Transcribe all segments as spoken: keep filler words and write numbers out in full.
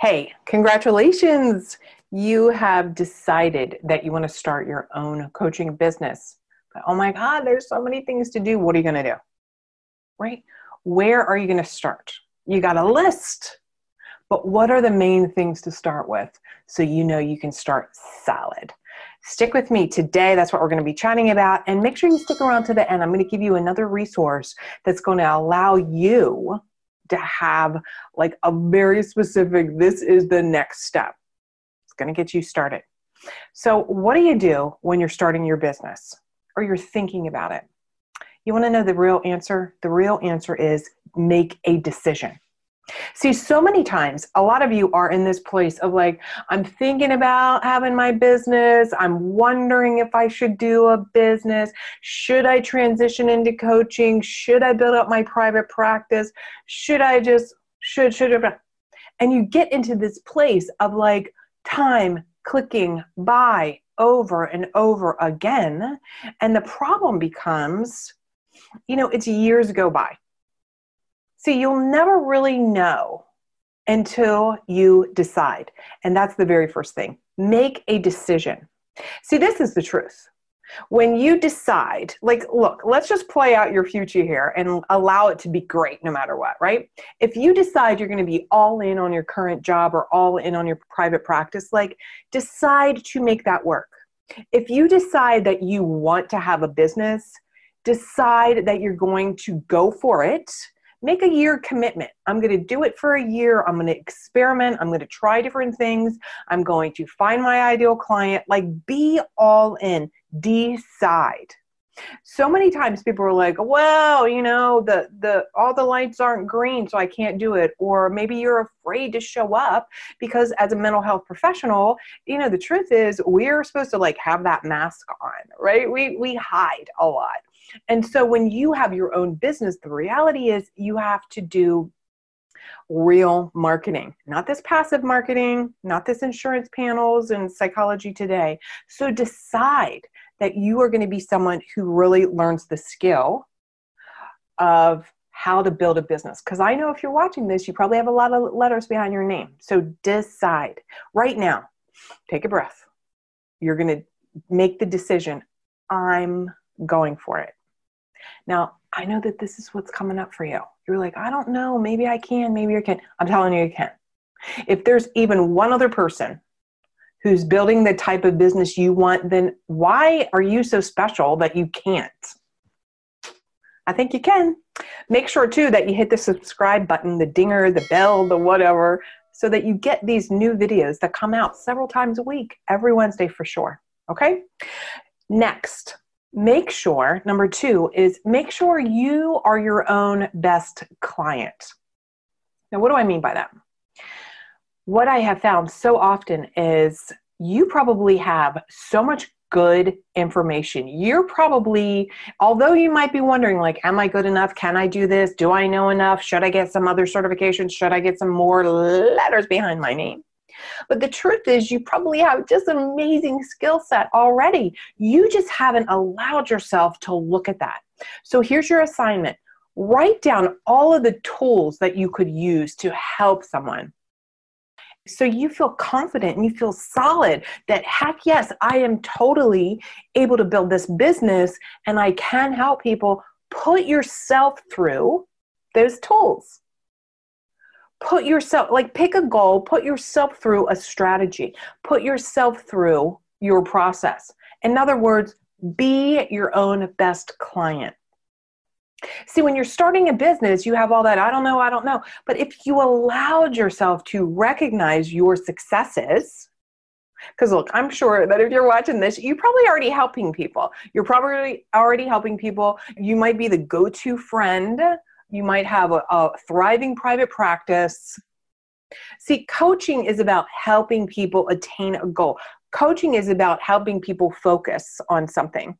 Hey, congratulations. You have decided that you want to start your own coaching business. But oh my God, there's so many things to do. What are you going to do? Right? Where are you going to start? You got a list, but what are the main things to start with so you know you can start solid? Stick with me today. That's what we're going to be chatting about. And make sure you stick around to the end. I'm going to give you another resource that's going to allow you to have like a very specific, this is the next step. It's going to get you started. So what do you do when you're starting your business or you're thinking about it? You want to know the real answer? The real answer is make a decision. See, so many times, a lot of you are in this place of like, I'm thinking about having my business. I'm wondering if I should do a business. Should I transition into coaching? Should I build up my private practice? Should I just, should, should, and you get into this place of like time clicking by over and over again. And the problem becomes, you know, it's years go by. See, you'll never really know until you decide. And that's the very first thing. Make a decision. See, this is the truth. When you decide, like, look, let's just play out your future here and allow it to be great no matter what, right? If you decide you're going to be all in on your current job or all in on your private practice, like, decide to make that work. If you decide that you want to have a business, decide that you're going to go for it. Make a year commitment. I'm going to do it for a year. I'm going to experiment. I'm going to try different things. I'm going to find my ideal client. Like, be all in. Decide. So many times people are like, well, you know, the, the, all the lights aren't green, so I can't do it. Or maybe you're afraid to show up because as a mental health professional, you know, the truth is we're supposed to like have that mask on, right? We, we hide a lot. And so when you have your own business, the reality is you have to do real marketing, not this passive marketing, not this insurance panels and Psychology Today. So decide that you are going to be someone who really learns the skill of how to build a business. Because I know if you're watching this, you probably have a lot of letters behind your name. So decide right now, take a breath. You're going to make the decision. I'm going for it. Now, I know that this is what's coming up for you. You're like, I don't know. Maybe I can, maybe I can. I'm telling you, you can. If there's even one other person who's building the type of business you want, then why are you so special that you can't? I think you can. Make sure too that you hit the subscribe button, the dinger, the bell, the whatever, so that you get these new videos that come out several times a week, every Wednesday for sure. Okay. Next. Make sure, number two, is make sure you are your own best client. Now, what do I mean by that? What I have found so often is you probably have so much good information. You're probably, although you might be wondering, like, am I good enough? Can I do this? Do I know enough? Should I get some other certifications? Should I get some more letters behind my name? But the truth is you probably have just an amazing skill set already. You just haven't allowed yourself to look at that. So here's your assignment. Write down all of the tools that you could use to help someone. So you feel confident and you feel solid that, heck yes, I am totally able to build this business and I can help people. Put yourself through those tools. Put yourself, like pick a goal, put yourself through a strategy, put yourself through your process. In other words, be your own best client. See, when you're starting a business, you have all that, I don't know, I don't know. But if you allowed yourself to recognize your successes, because look, I'm sure that if you're watching this, you're probably already helping people. You're probably already helping people. You might be the go-to friend. You might have a, a thriving private practice. See, coaching is about helping people attain a goal. Coaching is about helping people focus on something.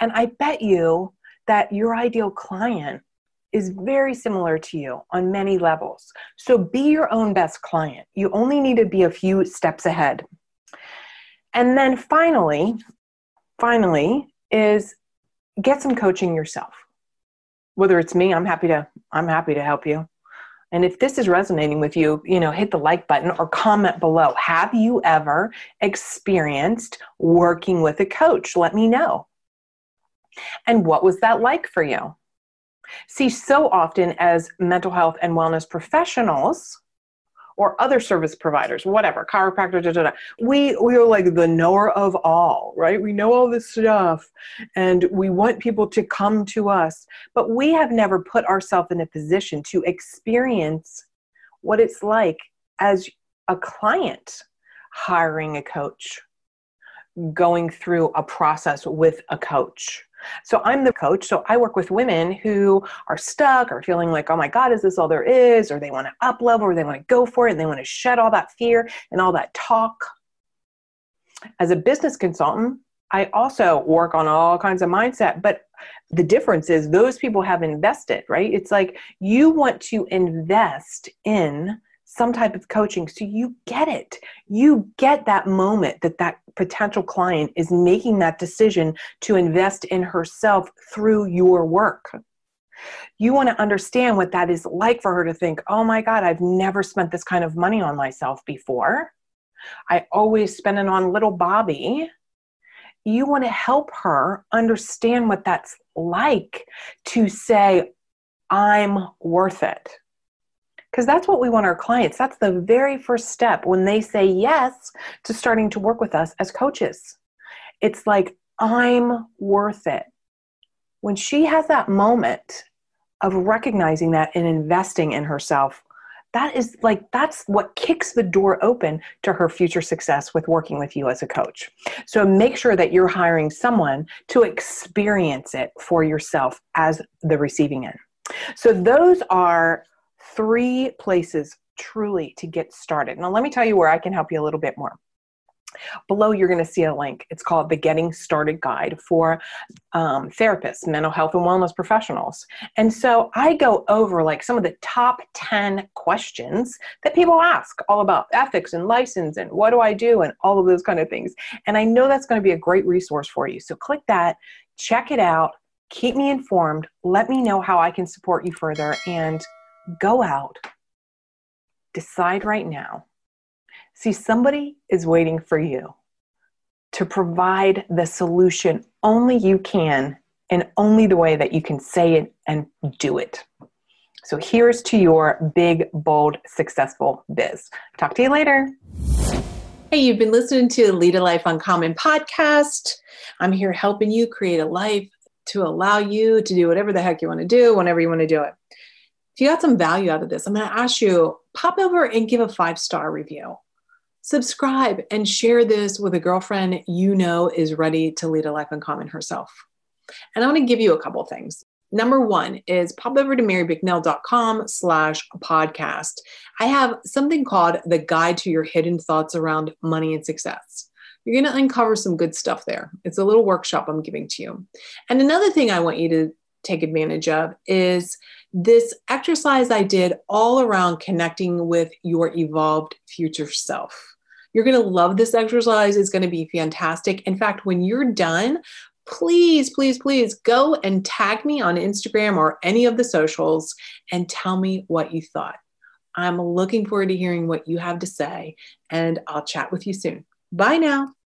And I bet you that your ideal client is very similar to you on many levels. So be your own best client. You only need to be a few steps ahead. And then finally, finally is get some coaching yourself. Whether it's me, I'm happy to, I'm happy to help you. And if this is resonating with you, you know, hit the like button or comment below. Have you ever experienced working with a coach? Let me know. And what was that like for you? See, so often as mental health and wellness professionals or other service providers, whatever, chiropractor, da, da, da, we, we are like the knower of all, right? We know all this stuff and we want people to come to us, but we have never put ourselves in a position to experience what it's like as a client hiring a coach, going through a process with a coach. So I'm the coach. So I work with women who are stuck or feeling like, oh my God, is this all there is? Or they want to up level or they want to go for it and they want to shed all that fear and all that talk. As a business consultant, I also work on all kinds of mindset, but the difference is those people have invested, right? It's like you want to invest in some type of coaching. So you get it. You get that moment that that potential client is making that decision to invest in herself through your work. You want to understand what that is like for her to think, oh my God, I've never spent this kind of money on myself before. I always spend it on little Bobby. You want to help her understand what that's like to say, I'm worth it. Because that's what we want our clients. That's the very first step when they say yes to starting to work with us as coaches. It's like, I'm worth it. When she has that moment of recognizing that and investing in herself, that is like, that's what kicks the door open to her future success with working with you as a coach. So make sure that you're hiring someone to experience it for yourself as the receiving end. So those are three places truly to get started. Now, let me tell you where I can help you a little bit more. Below, you're going to see a link. It's called the Getting Started Guide for um, therapists, mental health and wellness professionals. And so I go over like some of the top ten questions that people ask all about ethics and license and what do I do and all of those kind of things. And I know that's going to be a great resource for you. So click that, check it out, keep me informed, let me know how I can support you further, and go out, decide right now. See, somebody is waiting for you to provide the solution only you can and only the way that you can say it and do it. So here's to your big, bold, successful biz. Talk to you later. Hey, you've been listening to Lead a Life Uncommon podcast. I'm here helping you create a life to allow you to do whatever the heck you want to do, whenever you want to do it. If you got some value out of this, I'm going to ask you, pop over and give a five-star review. Subscribe and share this with a girlfriend you know is ready to lead a life uncommon herself. And I want to give you a couple things. Number one is pop over to Mary Bicknell dot com slash podcast. I have something called The Guide to Your Hidden Thoughts Around Money and Success. You're going to uncover some good stuff there. It's a little workshop I'm giving to you. And another thing I want you to take advantage of is this exercise I did all around connecting with your evolved future self. You're going to love this exercise. It's going to be fantastic. In fact, when you're done, please, please, please go and tag me on Instagram or any of the socials and tell me what you thought. I'm looking forward to hearing what you have to say, and I'll chat with you soon. Bye now.